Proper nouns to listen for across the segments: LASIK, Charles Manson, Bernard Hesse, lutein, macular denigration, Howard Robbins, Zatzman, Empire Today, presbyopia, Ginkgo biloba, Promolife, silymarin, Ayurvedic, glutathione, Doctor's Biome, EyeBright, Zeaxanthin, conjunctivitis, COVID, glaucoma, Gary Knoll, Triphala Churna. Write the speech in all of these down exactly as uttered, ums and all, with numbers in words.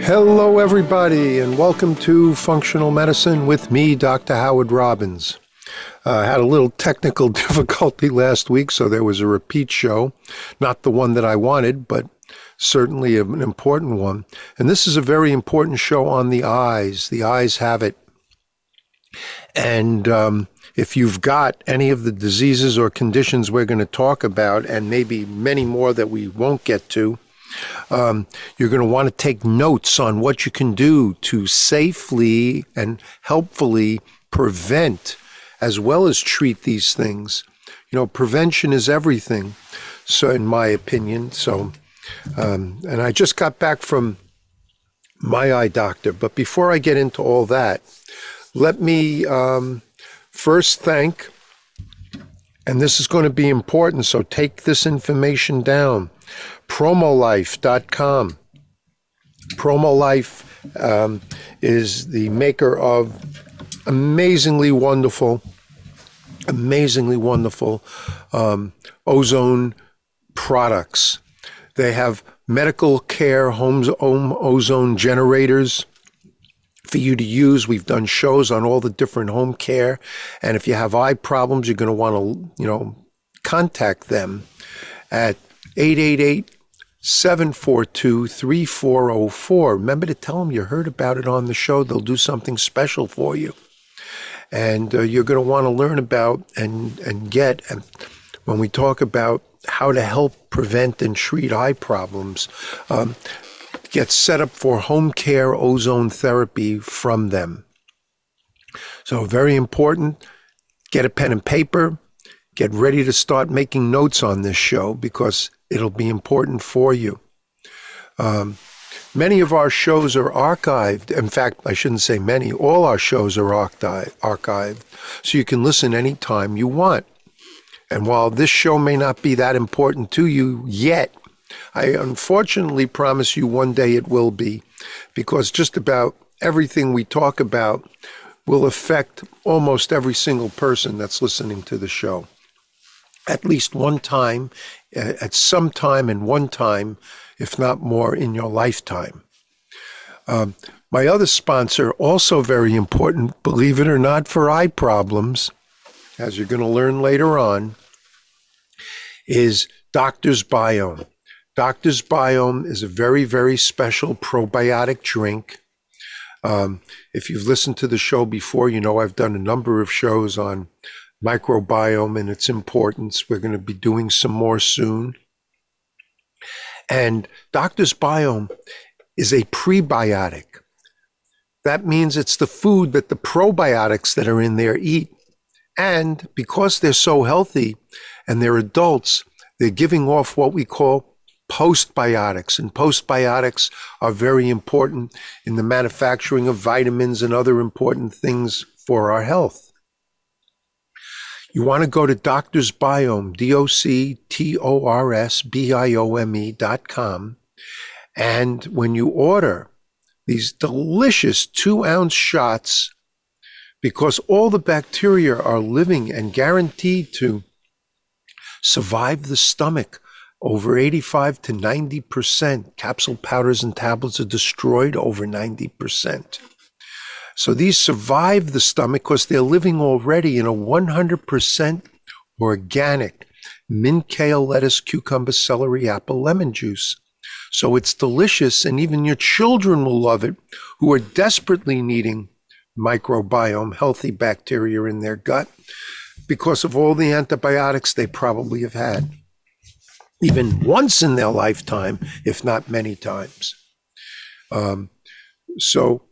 Hello, everybody, and welcome to Functional Medicine with me, Doctor Howard Robbins. I uh, had a little technical difficulty last week, so there was a repeat show. Not the one that I wanted, but certainly an important one. And this is a very important show on the eyes. The eyes have it. And um, if you've got any of the diseases or conditions we're going to talk about, and maybe many more that we won't get to, Um, you're going to want to take notes on what you can do to safely and helpfully prevent as well as treat these things. You know, prevention is everything, so in my opinion. So, um, and I just got back from my eye doctor. But before I get into all that, let me um, first thank, and this is going to be important, so take this information down, Promolife dot com. Promolife um, is the maker of amazingly wonderful, amazingly wonderful um, ozone products. They have medical care home, home ozone generators for you to use. We've done shows on all the different home care, and if you have eye problems, you're going to want to, you know, contact them at eight eight eight, seven four two, three four zero four. Remember to tell them you heard about it on the show. They'll do something special for you. And uh, you're going to want to learn about and, and get, and when we talk about how to help prevent and treat eye problems, um, get set up for home care ozone therapy from them. So very important. Get a pen and paper. Get ready to start making notes on this show because it'll be important for you. Um, many of our shows are archived. In fact, I shouldn't say many. All our shows are archived, so you can listen anytime you want. And while this show may not be that important to you yet, I unfortunately promise you one day it will be, because just about everything we talk about will affect almost every single person that's listening to the show. At least one time, at some time and one time, if not more, in your lifetime. Um, my other sponsor, also very important, believe it or not, for eye problems, as you're going to learn later on, is Doctor's Biome. Doctor's Biome is a very, very special probiotic drink. Um, if you've listened to the show before, you know I've done a number of shows on microbiome and its importance. We're going to be doing some more soon. And Doctor's Biome is a prebiotic. That means it's the food that the probiotics that are in there eat. And because they're so healthy and they're adults, they're giving off what we call postbiotics. And postbiotics are very important in the manufacturing of vitamins and other important things for our health. You want to go to Doctor's Biome, D O C T O R S B I O M E dot com. And when you order these delicious two-ounce shots, because all the bacteria are living and guaranteed to survive the stomach, over eighty-five to ninety percent. Capsule powders and tablets are destroyed over ninety percent. So these survive the stomach because they're living already in a one hundred percent organic mint, kale, lettuce, cucumber, celery, apple, lemon juice. So it's delicious, and even your children will love it, who are desperately needing microbiome, healthy bacteria in their gut, because of all the antibiotics they probably have had, even once in their lifetime, if not many times. Um, so...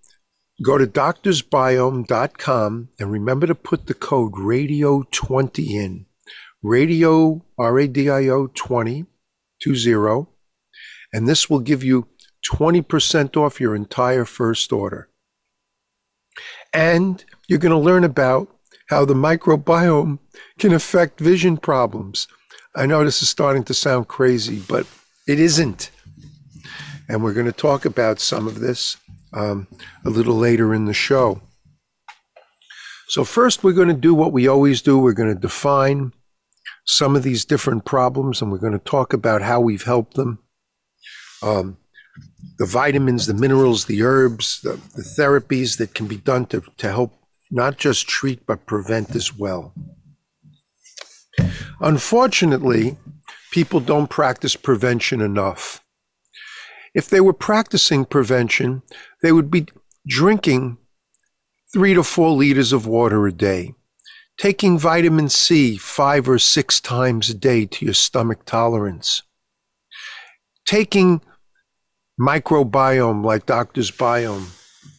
Go to doctors biome dot com and remember to put the code radio twenty in. Radio, R A D I O twenty, two zero, and this will give you twenty percent off your entire first order. And you're going to learn about how the microbiome can affect vision problems. I know this is starting to sound crazy, but it isn't. And we're going to talk about some of this um, a little later in the show. So first, we're going to do what we always do. We're going to define some of these different problems, and we're going to talk about how we've helped them. Um, the vitamins, the minerals, the herbs, the, the therapies that can be done to, to help not just treat, but prevent as well. Unfortunately, people don't practice prevention enough. If they were practicing prevention, they would be drinking three to four liters of water a day, taking vitamin C five or six times a day to your stomach tolerance, taking microbiome like Doctor's Biome,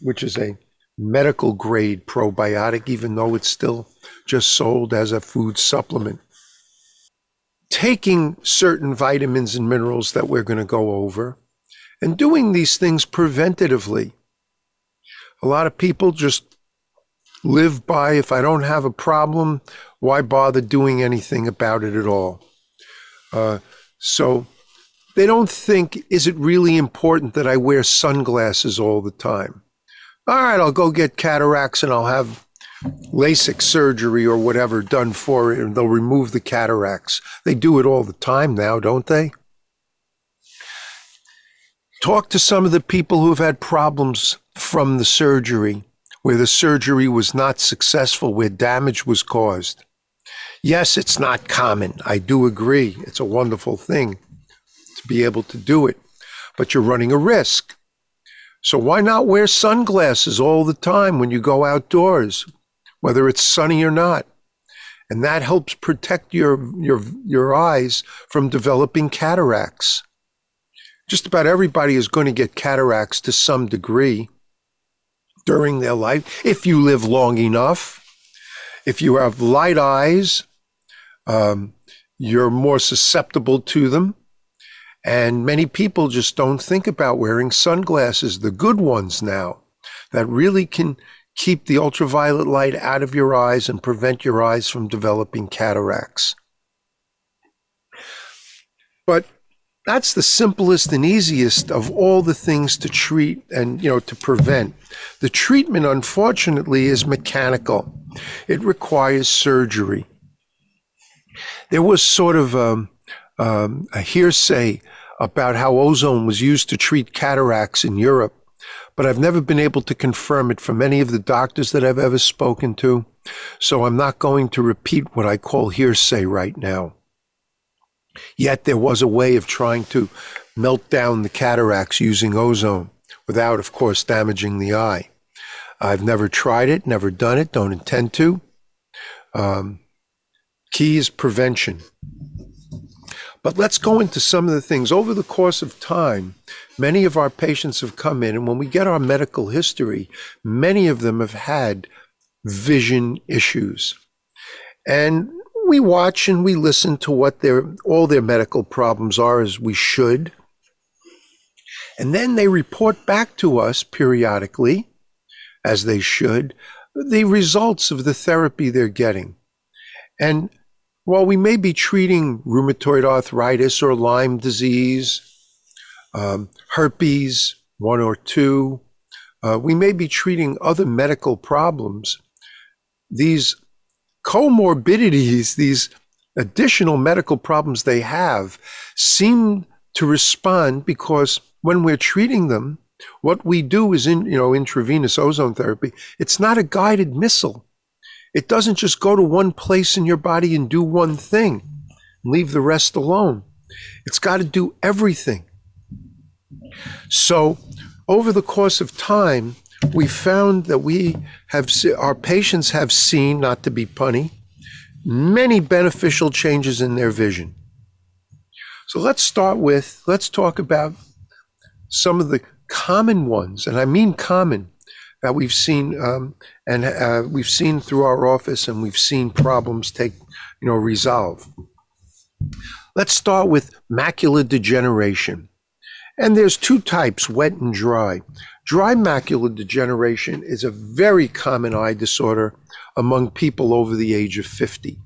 which is a medical grade probiotic, even though it's still just sold as a food supplement, taking certain vitamins and minerals that we're going to go over, and doing these things preventatively. A lot of people just live by, if I don't have a problem, why bother doing anything about it at all? Uh, so they don't think, is it really important that I wear sunglasses all the time? All right, I'll go get cataracts and I'll have LASIK surgery or whatever done for it, and they'll remove the cataracts. They do it all the time now, don't they? Talk to some of the people who have had problems from the surgery, where the surgery was not successful, where damage was caused. Yes, it's not common. I do agree. It's a wonderful thing to be able to do it, but you're running a risk. So why not wear sunglasses all the time when you go outdoors, whether it's sunny or not? And that helps protect your, your, your eyes from developing cataracts. Just about everybody is going to get cataracts to some degree during their life, if you live long enough. If you have light eyes, um, you're more susceptible to them. And many people just don't think about wearing sunglasses, the good ones now, that really can keep the ultraviolet light out of your eyes and prevent your eyes from developing cataracts. But that's the simplest and easiest of all the things to treat and, you know, to prevent. The treatment, unfortunately, is mechanical. It requires surgery. There was sort of um, um, a hearsay about how ozone was used to treat cataracts in Europe, but I've never been able to confirm it from any of the doctors that I've ever spoken to, so I'm not going to repeat what I call hearsay right now. Yet there was a way of trying to melt down the cataracts using ozone without, of course, damaging the eye. I've never tried it, never done it, don't intend to. Um, key is prevention. But let's go into some of the things. Over the course of time, many of our patients have come in, and when we get our medical history, many of them have had vision issues. And we watch and we listen to what their all their medical problems are, as we should. And then they report back to us periodically, as they should, the results of the therapy they're getting. And while we may be treating rheumatoid arthritis or Lyme disease, um, herpes, one or two, uh, we may be treating other medical problems, these comorbidities, these additional medical problems they have, seem to respond because when we're treating them, what we do is, in, you know, intravenous ozone therapy. It's not a guided missile. It doesn't just go to one place in your body and do one thing and leave the rest alone. It's got to do everything. So over the course of time, we found that we have, our patients have seen, not to be punny, many beneficial changes in their vision. So let's start with, let's talk about some of the common ones, and I mean common, that we've seen, um, and uh, we've seen through our office, and we've seen problems take, you know, resolve. Let's start with macular degeneration. And there's two types, wet and dry. Dry macular degeneration is a very common eye disorder among people over the age of fifty.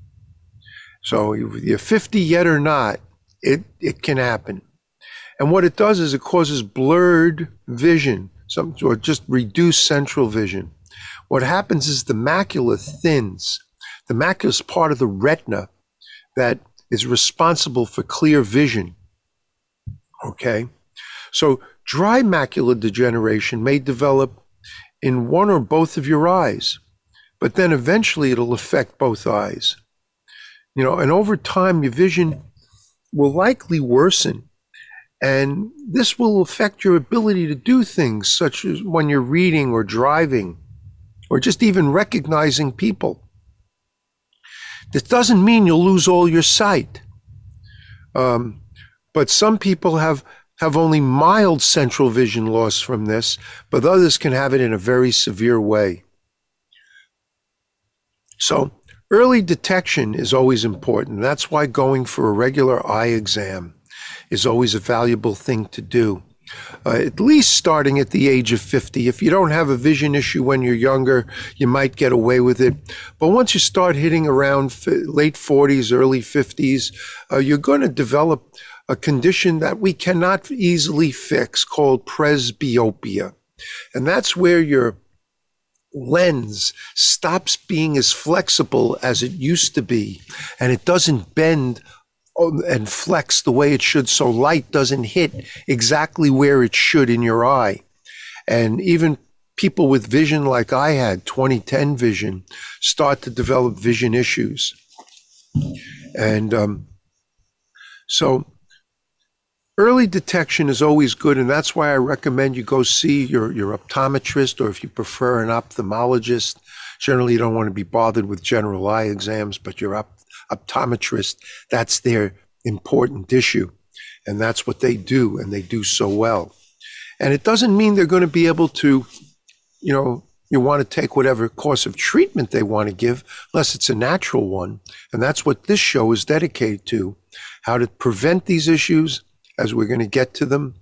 So if you're fifty yet or not, it, it can happen. And what it does is it causes blurred vision, some, or just reduced central vision. What happens is the macula thins. The macula is part of the retina that is responsible for clear vision, okay? So dry macular degeneration may develop in one or both of your eyes, but then eventually it'll affect both eyes. You know, and over time, your vision will likely worsen. And this will affect your ability to do things such as when you're reading or driving or just even recognizing people. This doesn't mean you'll lose all your sight. Um, but some people have, have only mild central vision loss from this, but others can have it in a very severe way. So early detection is always important. That's why going for a regular eye exam is always a valuable thing to do, uh, at least starting at the age of fifty. If you don't have a vision issue when you're younger, you might get away with it. But once you start hitting around late forties, early fifties, uh, you're going to develop a condition that we cannot easily fix called presbyopia. And that's where your lens stops being as flexible as it used to be, and it doesn't bend and flex the way it should, so light doesn't hit exactly where it should in your eye. And even people with vision like I had, twenty ten vision, start to develop vision issues. And um, so early detection is always good, and that's why I recommend you go see your, your optometrist, or if you prefer, an ophthalmologist. Generally, you don't want to be bothered with general eye exams, but your op optometrist, that's their important issue. And that's what they do, and they do so well. And it doesn't mean they're going to be able to, you know, you want to take whatever course of treatment they want to give, unless it's a natural one. And that's what this show is dedicated to, how to prevent these issues, as we're going to get to them,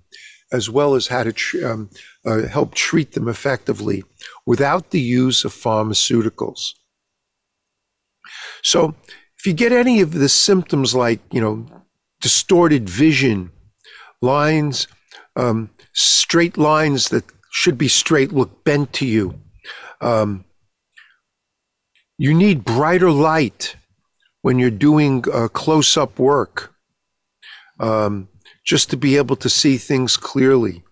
as well as how to tr um, uh, help treat them effectively without the use of pharmaceuticals. So if you get any of the symptoms like, you know, distorted vision, lines, um, straight lines that should be straight look bent to you, um, you need brighter light when you're doing uh, close-up work, um, just to be able to see things clearly.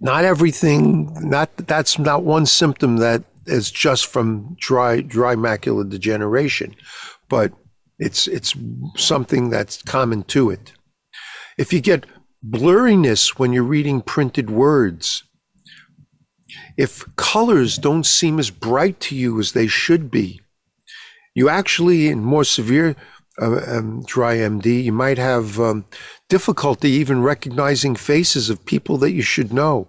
Not everything, not that's not one symptom that is just from dry dry macular degeneration, but it's it's something that's common to it. If you get blurriness when you're reading printed words, if colors don't seem as bright to you as they should be, you actually, in more severe uh, um, dry M D, you might have um, difficulty even recognizing faces of people that you should know.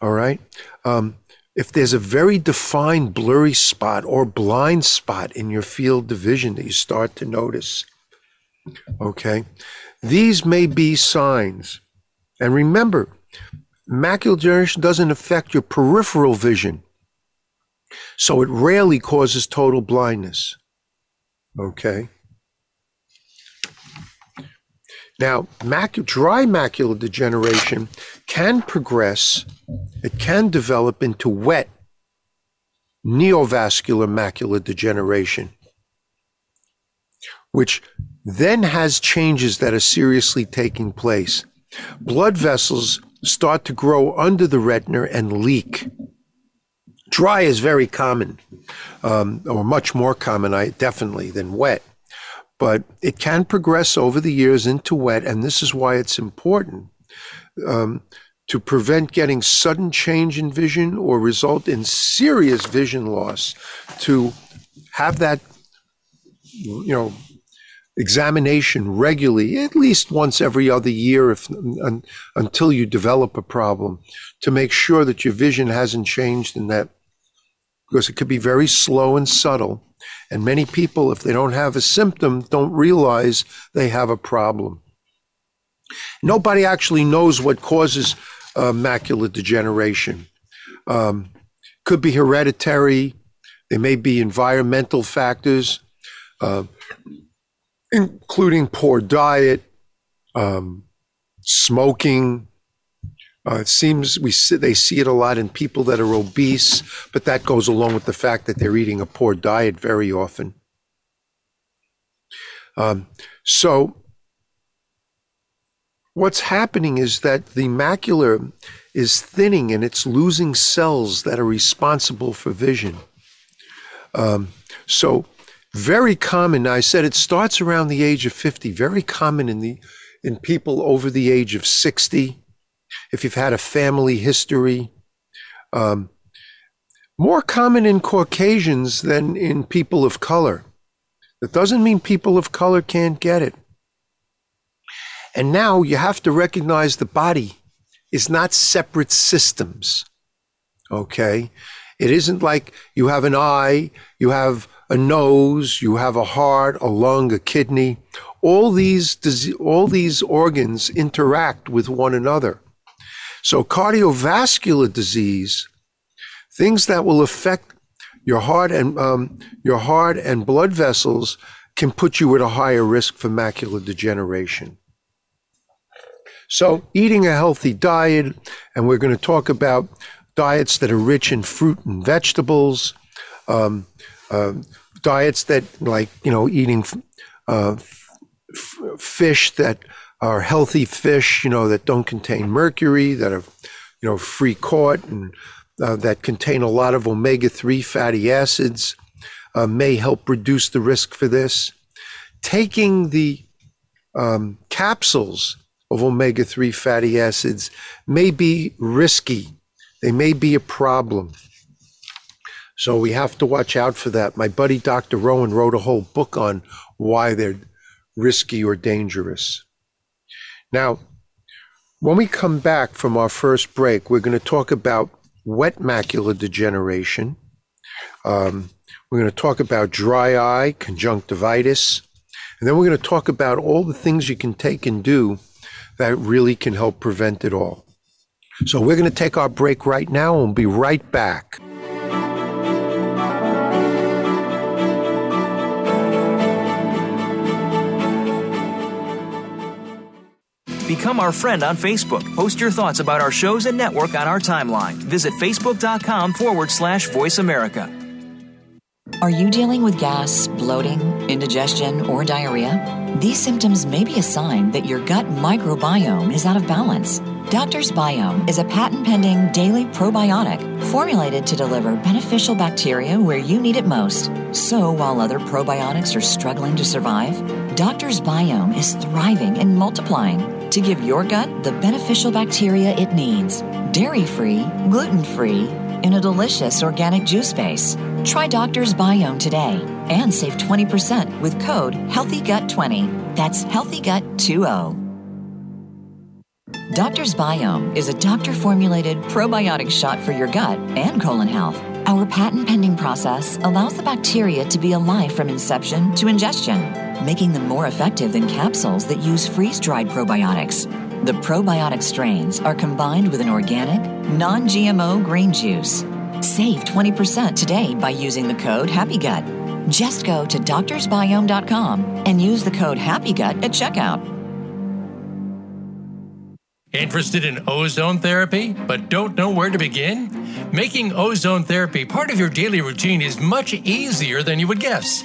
All right. Um, If there's a very defined blurry spot or blind spot in your field of vision that you start to notice, okay, these may be signs. And remember, macular degeneration doesn't affect your peripheral vision, so it rarely causes total blindness, okay? Now, macu dry macular degeneration can progress, it can develop into wet neovascular macular degeneration, which then has changes that are seriously taking place. Blood vessels start to grow under the retina and leak. Dry is very common, um, or much more common, definitely, than wet. But it can progress over the years into wet, and this is why it's important um, to prevent getting sudden change in vision or result in serious vision loss, to have that, you know, examination regularly, at least once every other year, if un, until you develop a problem, to make sure that your vision hasn't changed, and that, because it could be very slow and subtle. And many people, if they don't have a symptom, don't realize they have a problem. Nobody actually knows what causes uh, macular degeneration. Um, could be hereditary. There may be environmental factors, uh, including poor diet, um, smoking. Uh, it seems we see, they see it a lot in people that are obese, but that goes along with the fact that they're eating a poor diet very often. Um, so what's happening is that the macula is thinning and it's losing cells that are responsible for vision. Um, so very common, I said it starts around the age of fifty, very common in, the, in people over the age of sixty. If you've had a family history, um, more common in Caucasians than in people of color. That doesn't mean people of color can't get it. And now you have to recognize the body is not separate systems, okay? It isn't like you have an eye, you have a nose, you have a heart, a lung, a kidney. All these, all these organs interact with one another. So cardiovascular disease, things that will affect your heart and um, your heart and blood vessels, can put you at a higher risk for macular degeneration. So eating a healthy diet, and we're going to talk about diets that are rich in fruit and vegetables, um, uh, diets that like you know eating uh, f fish that. Are healthy fish, you know, that don't contain mercury, that are, you know, free caught, and uh, that contain a lot of omega three fatty acids, uh, may help reduce the risk for this. Taking the um, capsules of omega three fatty acids may be risky. They may be a problem. So we have to watch out for that. My buddy, Doctor Rowan, wrote a whole book on why they're risky or dangerous. Now, when we come back from our first break, we're going to talk about wet macular degeneration. Um, we're going to talk about dry eye, conjunctivitis, and then we're going to talk about all the things you can take and do that really can help prevent it all. So we're going to take our break right now, and we'll be right back. Become our friend on Facebook. Post your thoughts about our shows and network on our timeline. Visit facebook.com forward slash Voice America. Are you dealing with gas, bloating, indigestion, or diarrhea? These symptoms may be a sign that your gut microbiome is out of balance. Doctor's Biome is a patent-pending daily probiotic formulated to deliver beneficial bacteria where you need it most. So while other probiotics are struggling to survive, Doctor's Biome is thriving and multiplying to give your gut the beneficial bacteria it needs. Dairy-free, gluten-free, in a delicious organic juice base. Try Doctor's Biome today and save twenty percent with code healthy gut twenty. That's healthy gut twenty. Doctor's Biome is a doctor-formulated probiotic shot for your gut and colon health. Our patent-pending process allows the bacteria to be alive from inception to ingestion, making them more effective than capsules that use freeze-dried probiotics. The probiotic strains are combined with an organic, non G M O green juice. Save twenty percent today by using the code HappyGut. Just go to doctors biome dot com and use the code HappyGut at checkout. Interested in ozone therapy, but don't know where to begin? Making ozone therapy part of your daily routine is much easier than you would guess.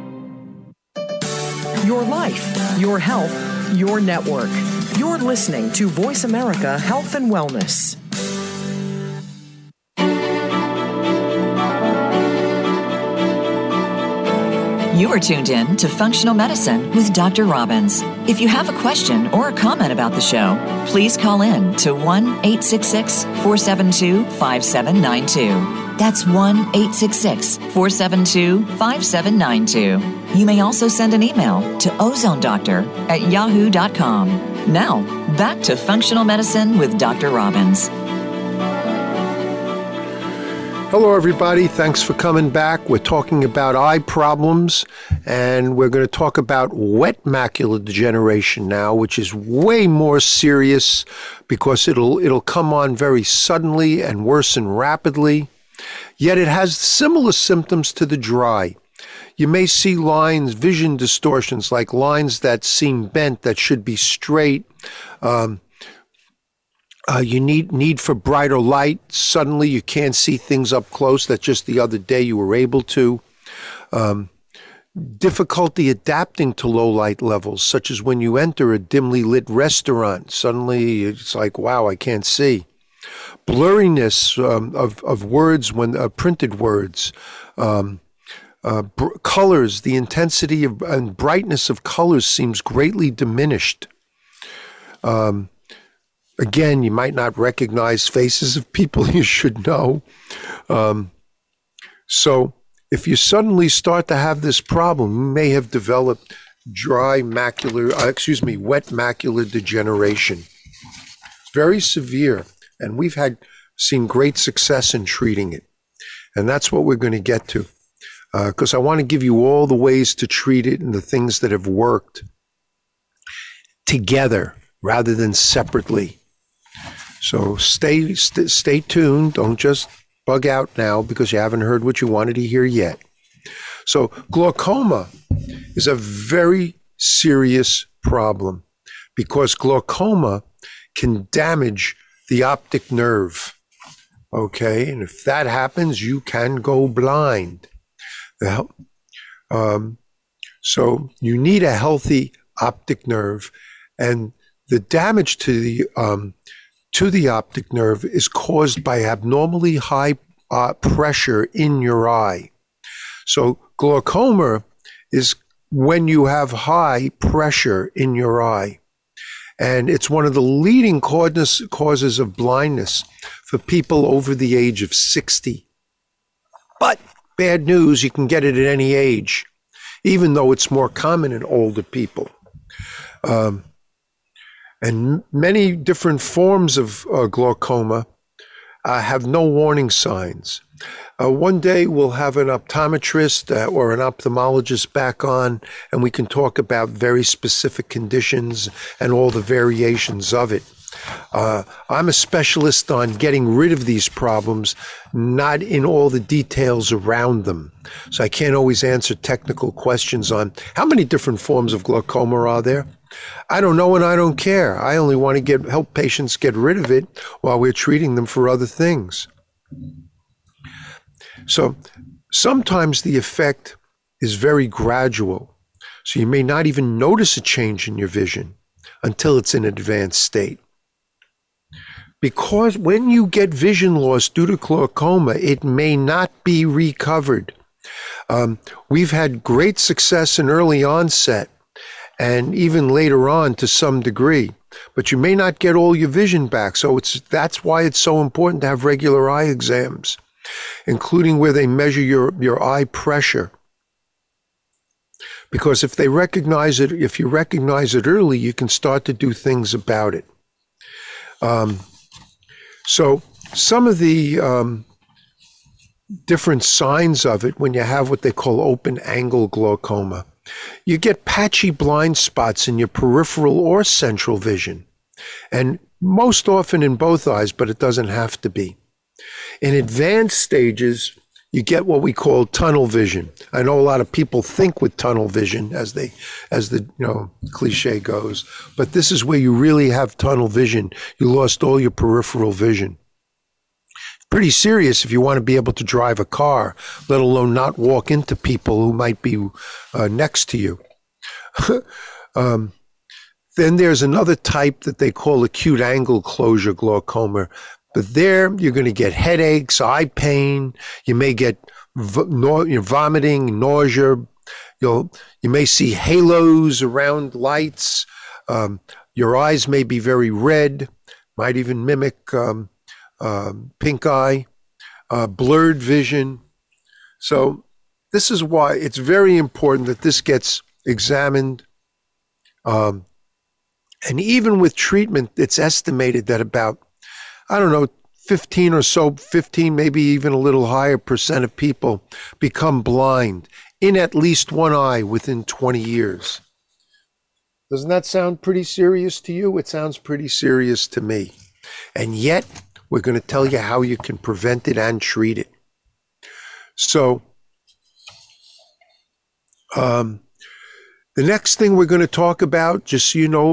Your life, your health, your network. You're listening to Voice America Health and Wellness. You are tuned in to Functional Medicine with Doctor Robbins. If you have a question or a comment about the show, please call in to one eight six six, four seven two, five seven nine two. That's one eight six six, four seven two, five seven nine two. You may also send an email to ozone doctor at yahoo dot com. Now, back to Functional Medicine with Doctor Robbins. Hello, everybody. Thanks for coming back. We're talking about eye problems, and we're going to talk about wet macular degeneration now, which is way more serious because it'll it'll come on very suddenly and worsen rapidly. Yet it has similar symptoms to the dry. You may see lines, vision distortions, like lines that seem bent that should be straight. Um, Uh, you need need for brighter light. Suddenly you can't see things up close that just the other day you were able to. Um, difficulty adapting to low light levels, such as when you enter a dimly lit restaurant. Suddenly it's like, wow, I can't see. Blurriness um, of, of words, when uh, printed words. Um, uh, br- colors, the intensity of, and brightness of colors seems greatly diminished. Um Again, you might not recognize faces of people you should know. Um, so if you suddenly start to have this problem, you may have developed dry macular, uh, excuse me, wet macular degeneration. It's very severe, and we've had seen great success in treating it. And that's what we're going to get to, because uh, I want to give you all the ways to treat it and the things that have worked together rather than separately. So stay st- stay tuned. Don't just bug out now because you haven't heard what you wanted to hear yet. So glaucoma is a very serious problem because glaucoma can damage the optic nerve. Okay, and if that happens, you can go blind. Well, um, so you need a healthy optic nerve, and the damage to the um, to the optic nerve is caused by abnormally high uh, pressure in your eye. So glaucoma is when you have high pressure in your eye. And it's one of the leading causes of blindness for people over the age of sixty. But bad news, you can get it at any age, even though it's more common in older people. Um, And many different forms of uh, glaucoma uh, have no warning signs. Uh, one day we'll have an optometrist uh, or an ophthalmologist back on, and we can talk about very specific conditions and all the variations of it. Uh, I'm a specialist on getting rid of these problems, not in all the details around them. So I can't always answer technical questions on how many different forms of glaucoma are there. I don't know, and I don't care. I only want to get help patients get rid of it while we're treating them for other things. So sometimes the effect is very gradual. So you may not even notice a change in your vision until it's in advanced state. Because when you get vision loss due to glaucoma, it may not be recovered. Um, we've had great success in early onset, and even later on to some degree, but you may not get all your vision back. So it's that's why it's so important to have regular eye exams, including where they measure your, your eye pressure. Because if they recognize it, if you recognize it early, you can start to do things about it. Um, so some of the um, different signs of it when you have what they call open angle glaucoma. You get patchy blind spots in your peripheral or central vision, and most often in both eyes, but it doesn't have to be. In advanced stages, you get what we call tunnel vision. I know a lot of people think with tunnel vision, as they, as the you know cliche goes, but this is where you really have tunnel vision. You lost all your peripheral vision. Pretty serious if you want to be able to drive a car, let alone not walk into people who might be uh, next to you. um, then there's another type that they call acute angle closure glaucoma. But there you're going to get headaches, eye pain. You may get v- no- vomiting, nausea. You'll, you may see halos around lights. Um, your eyes may be very red, might even mimic um, um, pink eye, uh, blurred vision. So this is why it's very important that this gets examined. Um, and even with treatment, it's estimated that about, I don't know, fifteen or so, fifteen, maybe even a little higher percent of people become blind in at least one eye within twenty years. Doesn't that sound pretty serious to you? It sounds pretty serious to me. And yet, we're going to tell you how you can prevent it and treat it. So, um, the next thing we're going to talk about, just so you know,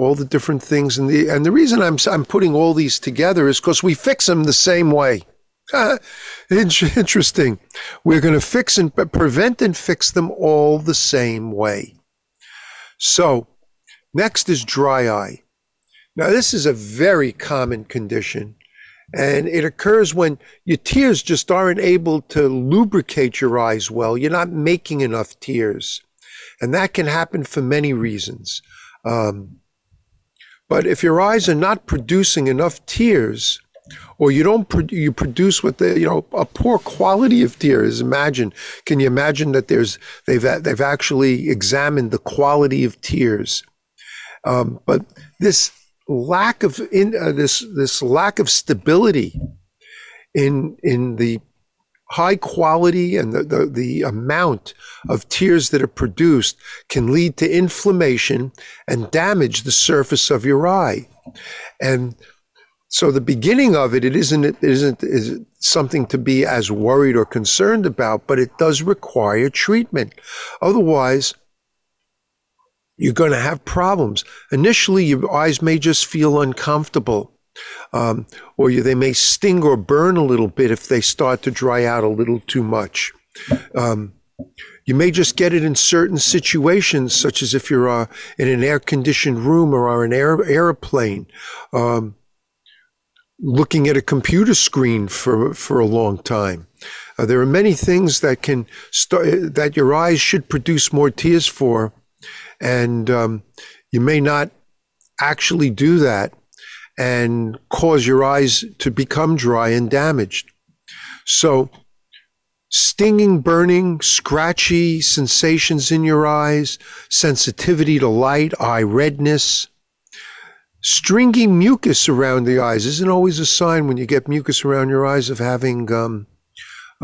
all the different things, and the and the reason I'm I'm putting all these together is because we fix them the same way. Interesting. We're going to fix and prevent and fix them all the same way. So, next is dry eye. Now, this is a very common condition, and it occurs when your tears just aren't able to lubricate your eyes well. You're not making enough tears. And that can happen for many reasons. Um, but if your eyes are not producing enough tears, or you don't pro you produce what the you know a poor quality of tears. Imagine, can you imagine that there's they've they've actually examined the quality of tears? Um, but this lack of in uh, this this lack of stability in in the high quality and the, the, the amount of tears that are produced can lead to inflammation and damage the surface of your eye. And so the beginning of it, it isn't, it isn't is something to be as worried or concerned about, but it does require treatment. Otherwise, you're going to have problems. Initially, your eyes may just feel uncomfortable. Um, or you, they may sting or burn a little bit if they start to dry out a little too much. Um, you may just get it in certain situations, such as if you're uh, in an air-conditioned room or on an air, airplane, um, looking at a computer screen for, for a long time. Uh, there are many things that, can start, that your eyes should produce more tears for, and um, you may not actually do that and cause your eyes to become dry and damaged. So stinging, burning, scratchy sensations in your eyes, sensitivity to light, eye redness, stringy mucus around the eyes isn't always a sign when you get mucus around your eyes of having, um,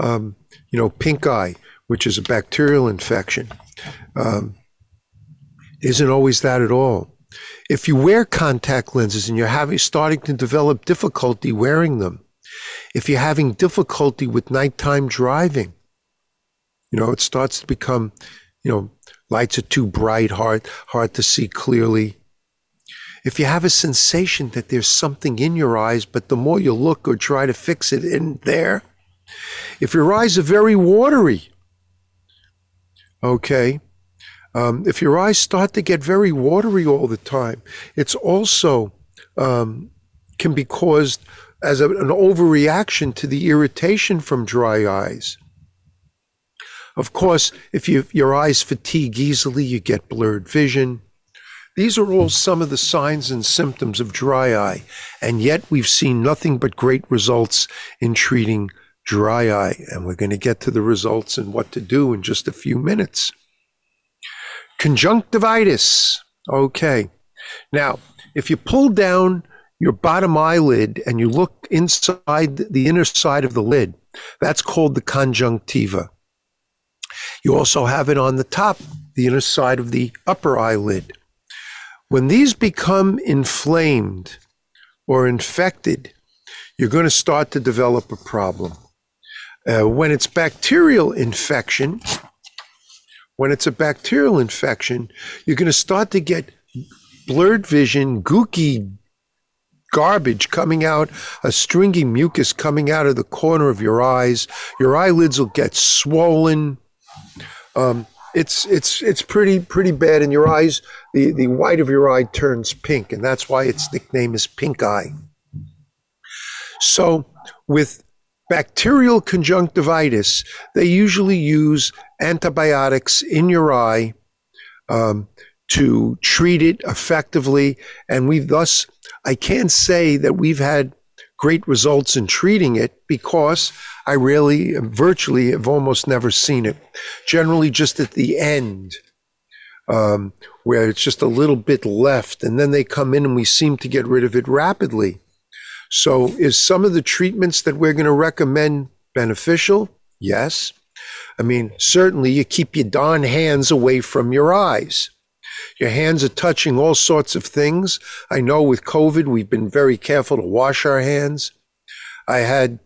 um, you know, pink eye, which is a bacterial infection. Um, isn't always that at all. If you wear contact lenses and you're having starting to develop difficulty wearing them, if you're having difficulty with nighttime driving, you know, it starts to become, you know, lights are too bright, hard, hard to see clearly. If you have a sensation that there's something in your eyes, but the more you look or try to fix it, it isn't there. If your eyes are very watery, okay. Um, if your eyes start to get very watery all the time, it's also um, can be caused as a, an overreaction to the irritation from dry eyes. Of course, if you, your eyes fatigue easily, you get blurred vision. These are all some of the signs and symptoms of dry eye, and yet we've seen nothing but great results in treating dry eye, and we're going to get to the results and what to do in just a few minutes. Conjunctivitis. Okay. Now, if you pull down your bottom eyelid and you look inside the inner side of the lid, that's called the conjunctiva. You also have it on the top, the inner side of the upper eyelid. When these become inflamed or infected, you're going to start to develop a problem. Uh, when it's bacterial infection, When it's a bacterial infection, you're going to start to get blurred vision, gooky garbage coming out, a stringy mucus coming out of the corner of your eyes. Your eyelids will get swollen. Um, it's it's it's pretty pretty bad, and your eyes, the the white of your eye turns pink, and that's why its nickname is pink eye. So with Bacterial conjunctivitis, they usually use antibiotics in your eye um, to treat it effectively. And we thus, I can't say that we've had great results in treating it because I really, virtually have almost never seen it. Generally just at the end, um, where it's just a little bit left, and then they come in and we seem to get rid of it rapidly. So is some of the treatments that we're going to recommend beneficial? Yes. I mean, certainly you keep your darn hands away from your eyes. Your hands are touching all sorts of things. I know with COVID, we've been very careful to wash our hands. I had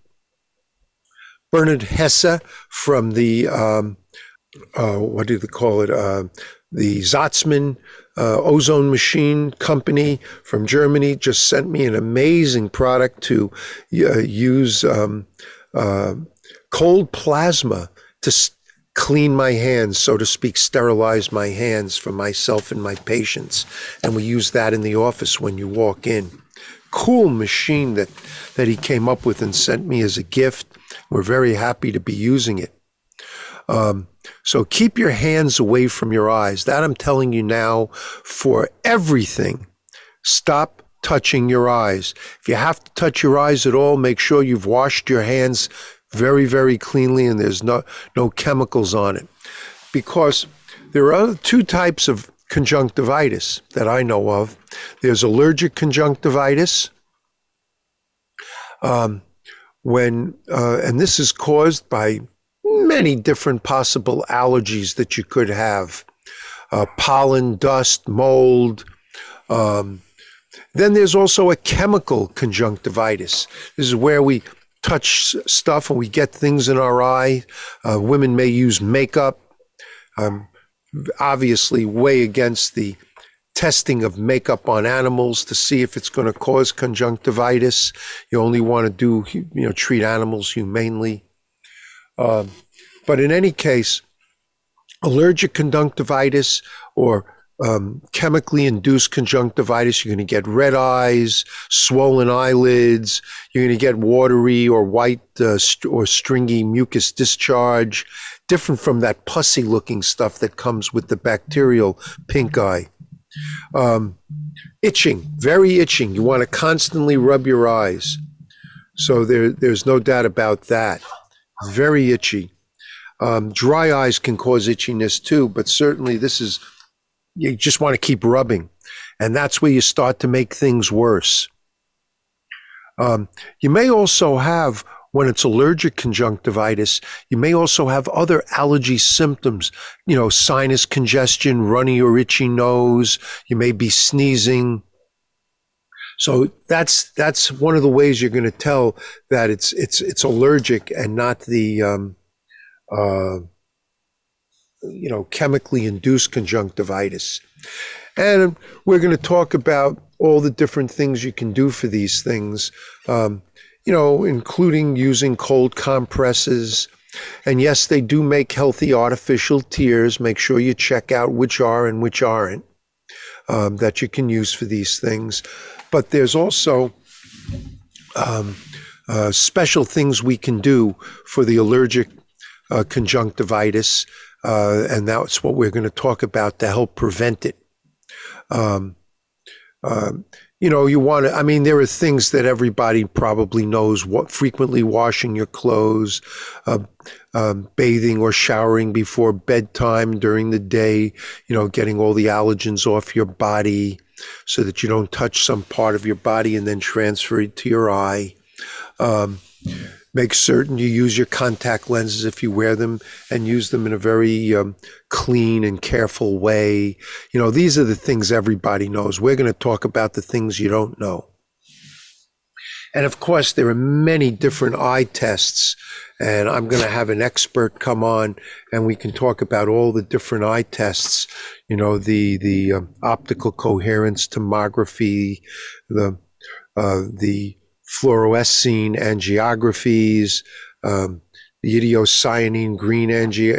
Bernard Hesse from the, um, uh, what do they call it, uh, the Zatzman uh, ozone machine company from Germany just sent me an amazing product to uh, use um, uh, cold plasma to clean my hands, so to speak, sterilize my hands for myself and my patients. And we use that in the office when you walk in. Cool machine that, that he came up with and sent me as a gift. We're very happy to be using it. Um, so keep your hands away from your eyes. That I'm telling you now for everything. Stop touching your eyes. If you have to touch your eyes at all, make sure you've washed your hands very, very cleanly and there's no, no chemicals on it. Because there are two types of conjunctivitis that I know of. There's allergic conjunctivitis, um, when, uh, and this is caused by many different possible allergies that you could have, uh, pollen, dust, mold. Um, then there's also a chemical conjunctivitis. This is where we touch stuff and we get things in our eye. Uh, women may use makeup. I'm obviously way against the testing of makeup on animals to see if it's going to cause conjunctivitis. You only want to do, you know, treat animals humanely. Um, but in any case, allergic conjunctivitis or um, chemically induced conjunctivitis, you're going to get red eyes, swollen eyelids, you're going to get watery or white uh, st or stringy mucus discharge, different from that pussy looking stuff that comes with the bacterial pink eye. Um, itching, very itching. You want to constantly rub your eyes. So there, there's no doubt about that. Very itchy. Um, dry eyes can cause itchiness too, but certainly this is, you just want to keep rubbing. And that's where you start to make things worse. Um, you may also have, when it's allergic conjunctivitis, you may also have other allergy symptoms, you know, sinus congestion, runny or itchy nose, you may be sneezing. So that's that's one of the ways you're going to tell that it's it's it's allergic and not the um, uh, you know, chemically induced conjunctivitis. And we're going to talk about all the different things you can do for these things, um, you know, including using cold compresses. And yes, they do make healthy artificial tears. Make sure you check out which are and which aren't um, that you can use for these things. But there's also um, uh, special things we can do for the allergic uh, conjunctivitis, uh, and that's what we're going to talk about to help prevent it. Um, uh, you know, you want to, I mean, there are things that everybody probably knows, what, frequently washing your clothes, uh, um, bathing or showering before bedtime during the day, you know, getting all the allergens off your body, so that you don't touch some part of your body and then transfer it to your eye. Um, make certain you use your contact lenses if you wear them and use them in a very um, clean and careful way. You know, these are the things everybody knows. We're going to talk about the things you don't know. And of course, there are many different eye tests, and I'm going to have an expert come on and we can talk about all the different eye tests, you know, the, the um, optical coherence tomography, the, uh, the fluorescein angiographies, um, the idiocyanine green angi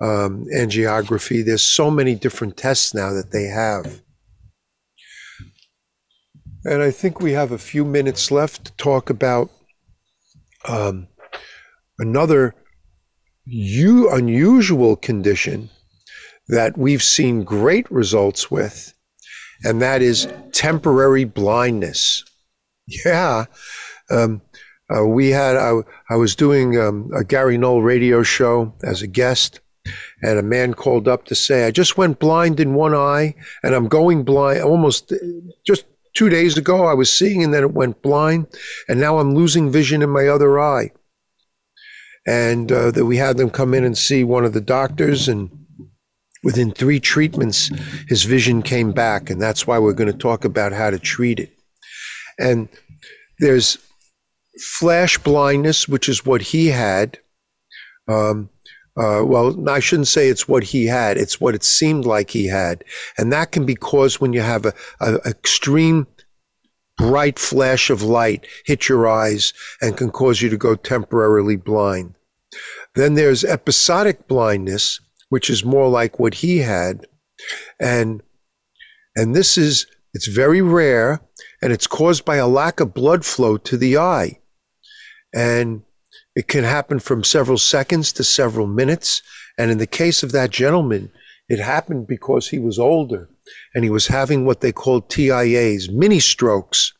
um, angiography. There's so many different tests now that they have. And I think we have a few minutes left to talk about um, another u- unusual condition that we've seen great results with, and that is temporary blindness. Yeah. Um, uh, we had, I, I was doing um, a Gary Knoll radio show as a guest, and a man called up to say, I just went blind in one eye, and I'm going blind almost just two days ago. I was seeing, and then it went blind, and now I'm losing vision in my other eye. And uh, that we had them come in and see one of the doctors, and within three treatments, his vision came back, and that's why we're going to talk about how to treat it. And there's flash blindness, which is what he had. Um, uh, well, I shouldn't say it's what he had. It's what it seemed like he had. And that can be caused when you have a, a extreme bright flash of light hit your eyes and can cause you to go temporarily blind. Then there's episodic blindness, which is more like what he had. And, and this is, it's very rare, and it's caused by a lack of blood flow to the eye. And it can happen from several seconds to several minutes. And in the case of that gentleman, it happened because he was older and he was having what they call T I As, mini strokes.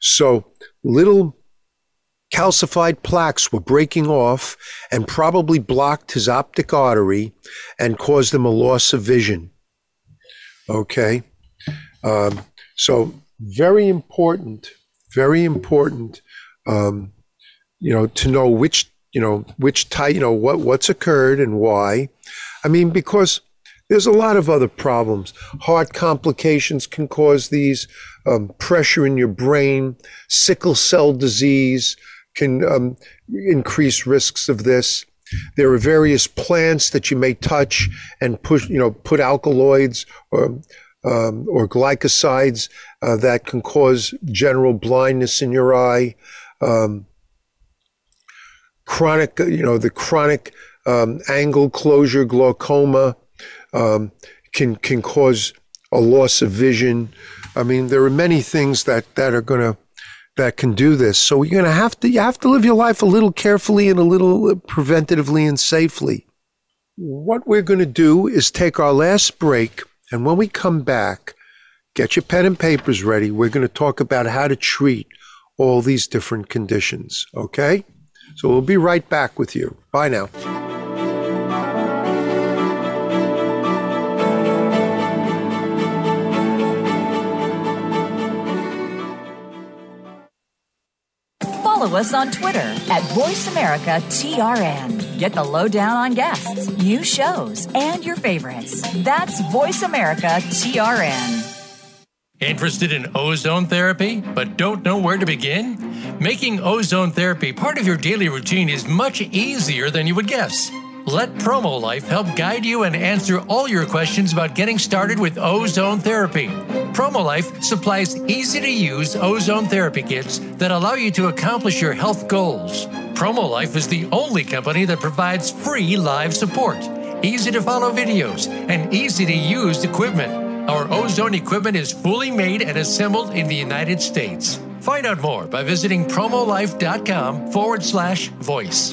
So little calcified plaques were breaking off and probably blocked his optic artery and caused him a loss of vision. Okay. Um, so very important, very important, um, you know, to know which, you know, which type, you know, what, what's occurred and why. I mean, because there's a lot of other problems. Heart complications can cause these, um, pressure in your brain, sickle cell disease can um, increase risks of this. There are various plants that you may touch and push, you know, put alkaloids or Um, or glycosides uh, that can cause general blindness in your eye. Um, chronic, you know, the chronic um, angle closure, glaucoma, um, can can cause a loss of vision. I mean, there are many things that that are gonna that can do this. So you're gonna have to you have to live your life a little carefully and a little preventatively and safely. What we're gonna do is take our last break. And when we come back, get your pen and papers ready. We're going to talk about how to treat all these different conditions, okay? So we'll be right back with you. Bye now. Follow us on Twitter at Voice America T R N. Get the lowdown on guests, new shows, and your favorites. That's Voice America T R N. Interested in ozone therapy, but don't know where to begin? Making ozone therapy part of your daily routine is much easier than you would guess. Let Promolife help guide you and answer all your questions about getting started with ozone therapy. Promolife supplies easy-to-use ozone therapy kits that allow you to accomplish your health goals. Promolife is the only company that provides free live support, easy-to-follow videos, and easy-to-use equipment. Our ozone equipment is fully made and assembled in the United States. Find out more by visiting promolife.com forward slash voice.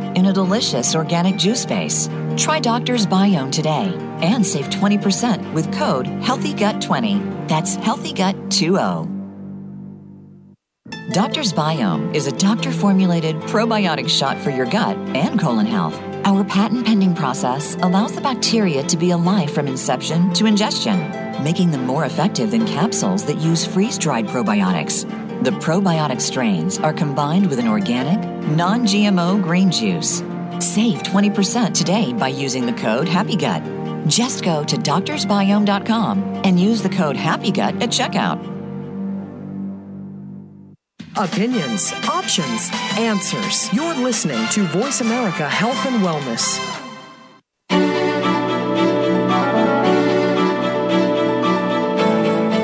in a delicious organic juice base. Try Doctor's Biome today and save twenty percent with code Healthy Gut twenty. That's Healthy Gut twenty. Doctor's Biome is a doctor-formulated probiotic shot for your gut and colon health. Our patent-pending process allows the bacteria to be alive from inception to ingestion, making them more effective than capsules that use freeze-dried probiotics. The probiotic strains are combined with an organic, non-G M O green juice. Save twenty percent today by using the code HappyGut. Just go to doctors biome dot com and use the code HappyGut at checkout. Opinions, options, answers. You're listening to Voice America Health and Wellness.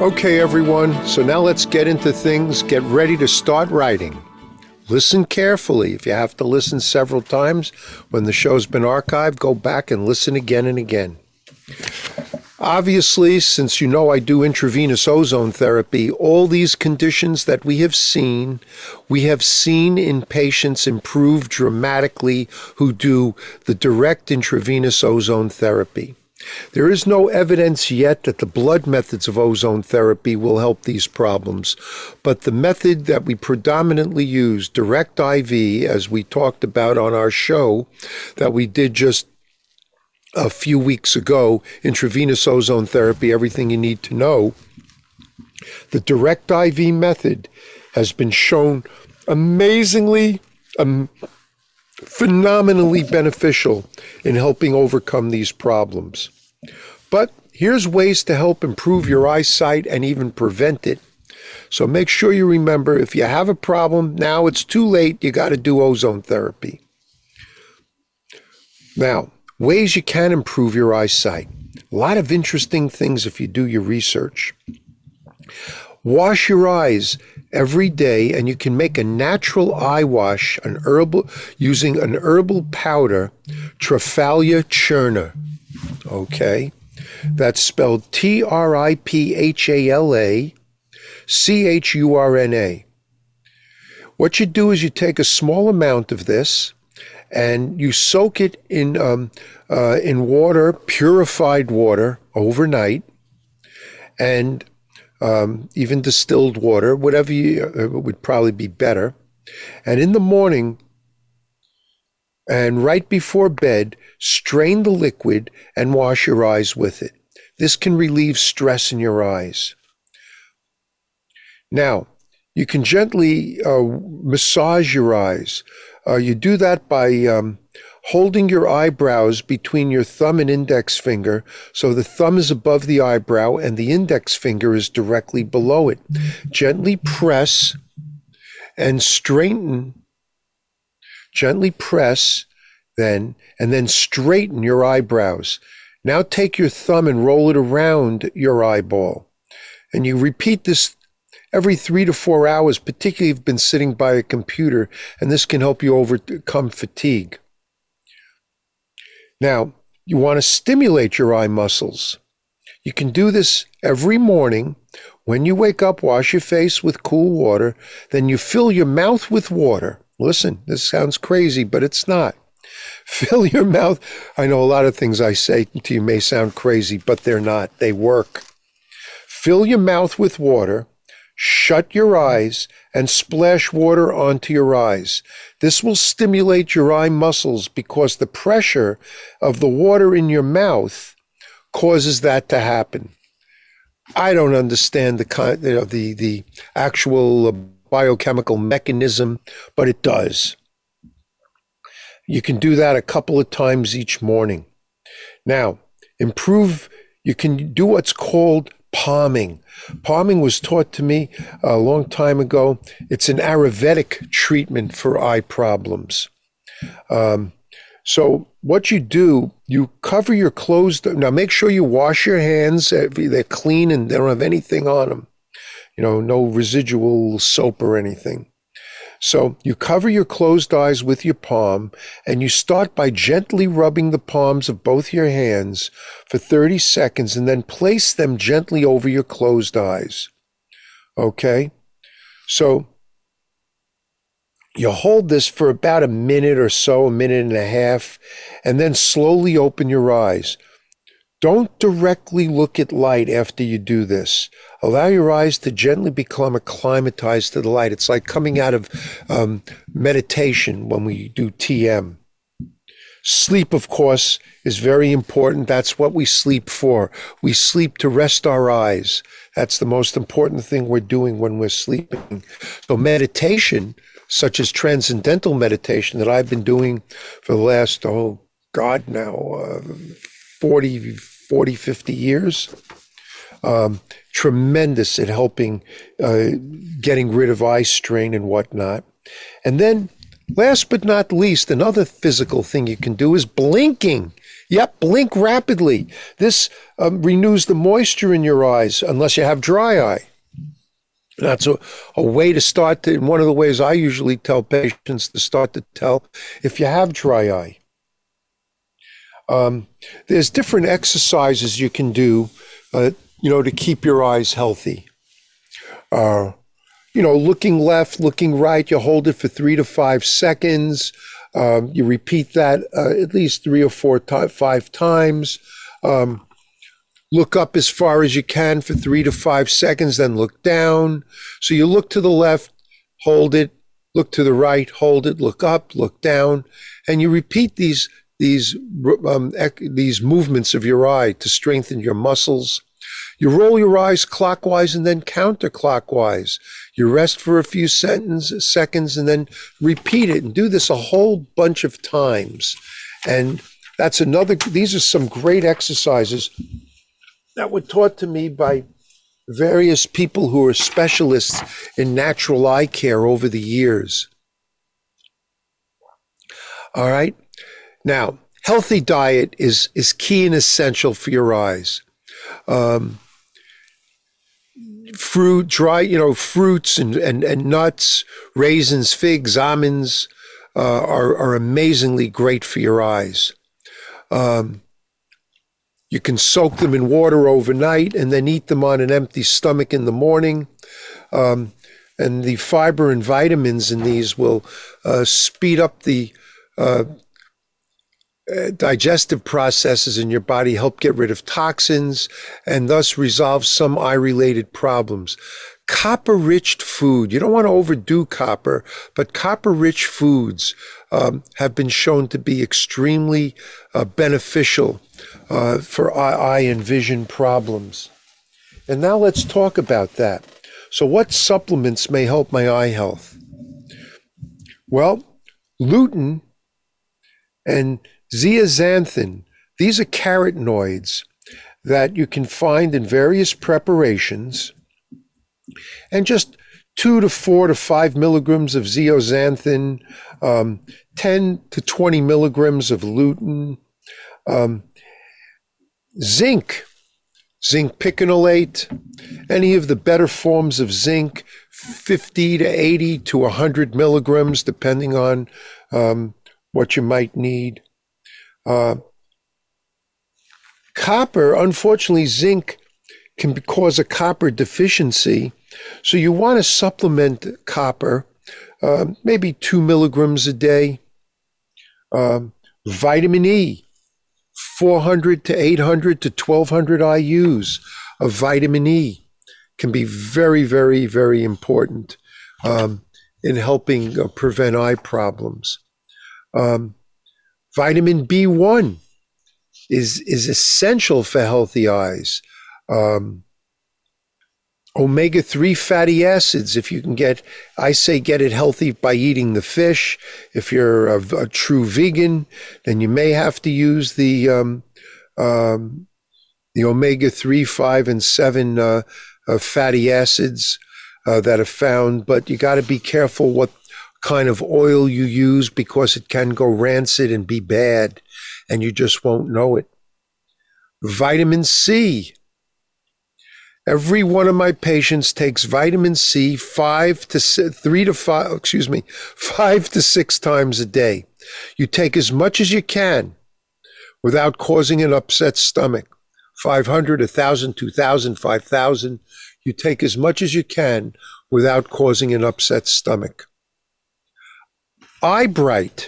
Okay, everyone, so now let's get into things. Get ready to start writing. Listen carefully. If you have to listen several times when the show's been archived, go back and listen again and again. Obviously, since you know I do intravenous ozone therapy, all these conditions that we have seen, we have seen in patients improve dramatically who do the direct intravenous ozone therapy. There is no evidence yet that the blood methods of ozone therapy will help these problems, but the method that we predominantly use, direct I V, as we talked about on our show that we did just a few weeks ago, intravenous ozone therapy, everything you need to know, the direct I V method has been shown amazingly, um, phenomenally beneficial in helping overcome these problems. But here's ways to help improve your eyesight and even prevent it. So make sure you remember, if you have a problem, now it's too late, you got to do ozone therapy. Now, ways you can improve your eyesight. A lot of interesting things if you do your research. Wash your eyes every day, and you can make a natural eye wash an herbal, using an herbal powder, Triphala Churna. Okay? That's spelled T R I P H A L A C H U R N A. What you do is you take a small amount of this, and you soak it in, um, uh, in water, purified water, overnight, and Um, even distilled water, whatever you, uh, would probably be better. And in the morning and right before bed, strain the liquid and wash your eyes with it. This can relieve stress in your eyes. Now, you can gently uh, massage your eyes. Uh, you do that by um, holding your eyebrows between your thumb and index finger, so the thumb is above the eyebrow and the index finger is directly below it. Gently press and straighten. Gently press, then, and then straighten your eyebrows. Now take your thumb and roll it around your eyeball. And you repeat this every three to four hours, particularly if you've been sitting by a computer, and this can help you overcome fatigue. Now, you want to stimulate your eye muscles. You can do this every morning. When you wake up, wash your face with cool water. Then you fill your mouth with water. Listen, this sounds crazy, but it's not. Fill your mouth. I know a lot of things I say to you may sound crazy, but they're not. They work. Fill your mouth with water. Shut your eyes and splash water onto your eyes. This will stimulate your eye muscles because the pressure of the water in your mouth causes that to happen. I don't understand the kind, you know, the the actual biochemical mechanism, but it does. You can do that a couple of times each morning. Now, improve. You can do what's called palming. Palming was taught to me a long time ago. It's an Ayurvedic treatment for eye problems. Um, so what you do, you cover your clothes. Now make sure you wash your hands. They're clean and they don't have anything on them. You know, no residual soap or anything. So you cover your closed eyes with your palm, and you start by gently rubbing the palms of both your hands for thirty seconds, and then place them gently over your closed eyes. Okay? So you hold this for about a minute or so, a minute and a half, and then slowly open your eyes. Don't directly look at light after you do this. Allow your eyes to gently become acclimatized to the light. It's like coming out of um, meditation when we do T M. Sleep, of course, is very important. That's what we sleep for. We sleep to rest our eyes. That's the most important thing we're doing when we're sleeping. So meditation, such as transcendental meditation that I've been doing for the last, oh God, now uh, forty, fifty years, um, tremendous at helping uh, getting rid of eye strain and whatnot. And then last but not least, another physical thing you can do is blinking. Yep, blink rapidly. This um, renews the moisture in your eyes, unless you have dry eye. That's a, a way to start to, one of the ways I usually tell patients to start to tell if you have dry eye. Um, there's different exercises you can do, uh, you know, to keep your eyes healthy. Uh, You know, looking left, looking right, you hold it for three to five seconds. Um, you repeat that uh, at least three or four, to- five times. Um, look up as far as you can for three to five seconds, then look down. So you look to the left, hold it, look to the right, hold it, look up, look down. And you repeat these, these, um, ec- these movements of your eye to strengthen your muscles. You roll your eyes clockwise and then counterclockwise. You rest for a few seconds, seconds and then repeat it, and do this a whole bunch of times. And that's another, these are some great exercises that were taught to me by various people who are specialists in natural eye care over the years. All right. Now, healthy diet is, is key and essential for your eyes. Um, fruit, dry, you know, fruits and, and, and nuts, raisins, figs, almonds uh, are, are amazingly great for your eyes. Um, you can soak them in water overnight and then eat them on an empty stomach in the morning. Um, and the fiber and vitamins in these will uh, speed up the uh digestive processes in your body, help get rid of toxins, and thus resolve some eye-related problems. Copper-rich food. You don't want to overdo copper, but copper-rich foods um, have been shown to be extremely uh, beneficial uh, for eye and vision problems. And now let's talk about that. So what supplements may help my eye health? Well, lutein and zeaxanthin, these are carotenoids that you can find in various preparations, and just two to four to five milligrams of zeaxanthin, um, ten to twenty milligrams of lutein. Um, zinc, zinc piconolate, any of the better forms of zinc, fifty to eighty to one hundred milligrams, depending on um, what you might need. Uh, copper, unfortunately, zinc can cause a copper deficiency. So you want to supplement copper, uh, maybe two milligrams a day. Um, vitamin E, four hundred to eight hundred to twelve hundred I U's of vitamin E can be very, very, very important um, in helping uh, prevent eye problems. Um, Vitamin B one is, is essential for healthy eyes. Um, omega three fatty acids, if you can get, I say get it healthy by eating the fish. If you're a, a true vegan, then you may have to use the um, um, the omega three, five, and seven uh, uh, fatty acids uh, that are found, but you got to be careful what kind of oil you use, because it can go rancid and be bad, and you just won't know it. Vitamin C. Every one of my patients takes vitamin C five to six, three to five, excuse me, five to six times a day. You take as much as you can without causing an upset stomach. five hundred, one thousand, two thousand, five thousand. You take as much as you can without causing an upset stomach. EyeBright,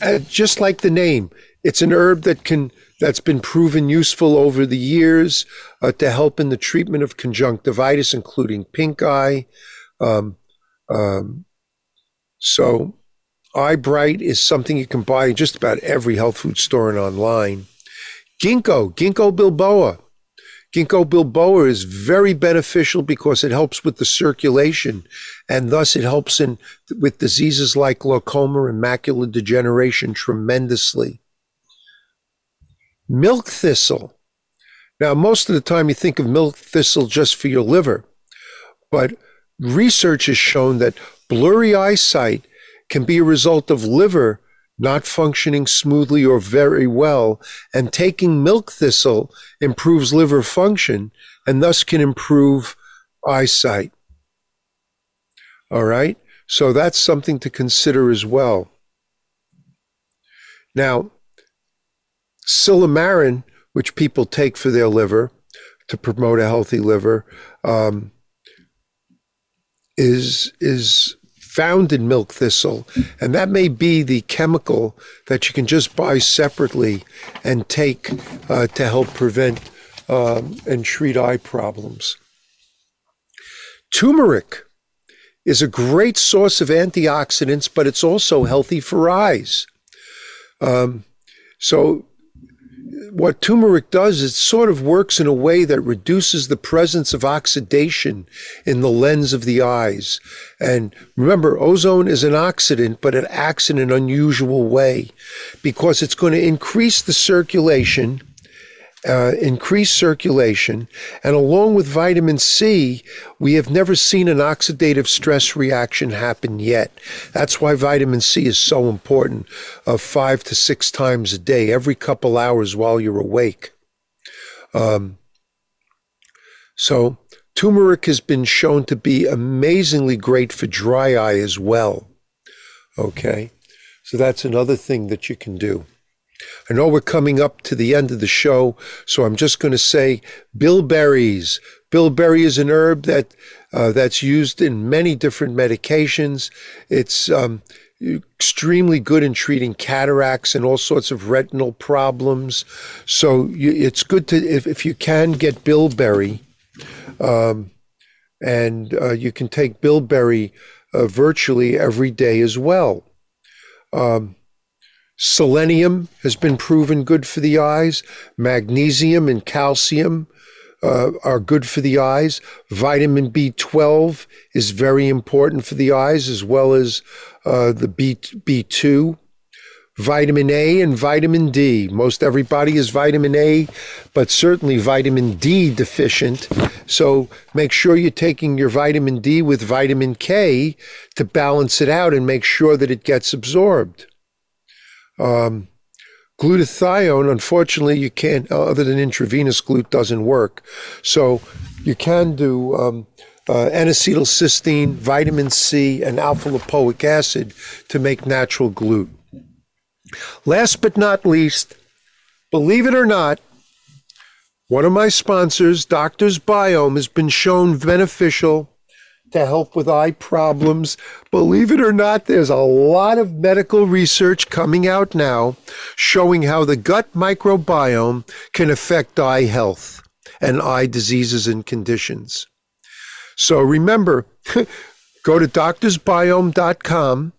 uh, just like the name, it's an herb that can that's been proven useful over the years uh, to help in the treatment of conjunctivitis, including pink eye. Um, um, so EyeBright is something you can buy in just about every health food store and online. Ginkgo, ginkgo biloba. Ginkgo biloba is very beneficial because it helps with the circulation, and thus it helps in with diseases like glaucoma and macular degeneration tremendously. Milk thistle. Now, most of the time you think of milk thistle just for your liver, but research has shown that blurry eyesight can be a result of liver not functioning smoothly or very well, and taking milk thistle improves liver function and thus can improve eyesight. All right, so that's something to consider as well. Now, silymarin, which people take for their liver to promote a healthy liver, um, is is found in milk thistle, and that may be the chemical that you can just buy separately and take uh, to help prevent um, and treat eye problems. Turmeric is a great source of antioxidants, but it's also healthy for eyes. Um, so what turmeric does is it sort of works in a way that reduces the presence of oxidation in the lens of the eyes. And remember, ozone is an oxidant, but it acts in an unusual way because it's going to increase the circulation, uh, increase circulation. And along with vitamin C, we have never seen an oxidative stress reaction happen yet. That's why vitamin C is so important, uh, five to six times a day, every couple hours while you're awake. Um, so turmeric has been shown to be amazingly great for dry eye as well. Okay, so that's another thing that you can do. I know we're coming up to the end of the show, so I'm just going to say bilberries. Bilberry is an herb that uh, that's used in many different medications. It's um, extremely good in treating cataracts and all sorts of retinal problems. So you, it's good to, if, if you can, get bilberry. Um, and uh, you can take bilberry uh, virtually every day as well. Um, Selenium has been proven good for the eyes. Magnesium and calcium uh, are good for the eyes. Vitamin B twelve is very important for the eyes, as well as uh, the B B2. Vitamin A and vitamin D. Most everybody is vitamin A, but certainly vitamin D deficient. So make sure you're taking your vitamin D with vitamin K to balance it out and make sure that it gets absorbed. Um, glutathione, unfortunately, you can't, other than intravenous glut, doesn't work. So you can do um, uh, N-acetylcysteine, vitamin C, and alpha-lipoic acid to make natural glut. Last but not least, believe it or not, one of my sponsors, Doctor's Biome, has been shown beneficial to help with eye problems. Believe it or not, there's a lot of medical research coming out now showing how the gut microbiome can affect eye health and eye diseases and conditions. So remember, go to doctors biome dot com,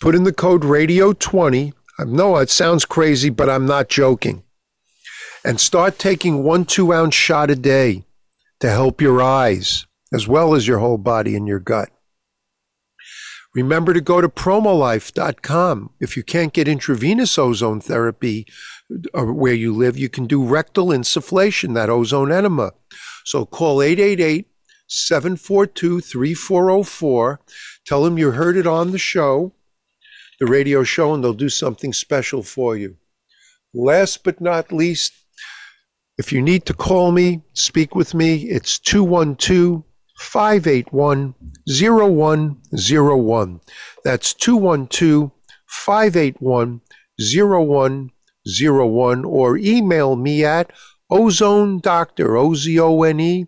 put in the code radio twenty. I know it sounds crazy, but I'm not joking. And start taking one two-ounce shot a day to help your eyes, as well as your whole body and your gut. Remember to go to promolife dot com. If you can't get intravenous ozone therapy where you live, you can do rectal insufflation, that ozone enema. So call eight eight eight, seven four two, three four zero four. Tell them you heard it on the show, the radio show, and they'll do something special for you. Last but not least, if you need to call me, speak with me, it's two one two, five eight one, zero one zero one. That's two one two, five eight one, zero one zero one, or email me at ozone doctor, O Z O N E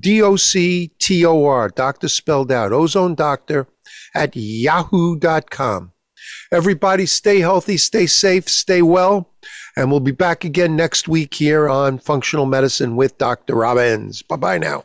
D O C T O R, doctor spelled out, ozone doctor at yahoo dot com. Everybody stay healthy, stay safe, stay well, and we'll be back again next week here on Functional Medicine with Doctor Rob Enns. Bye-bye now.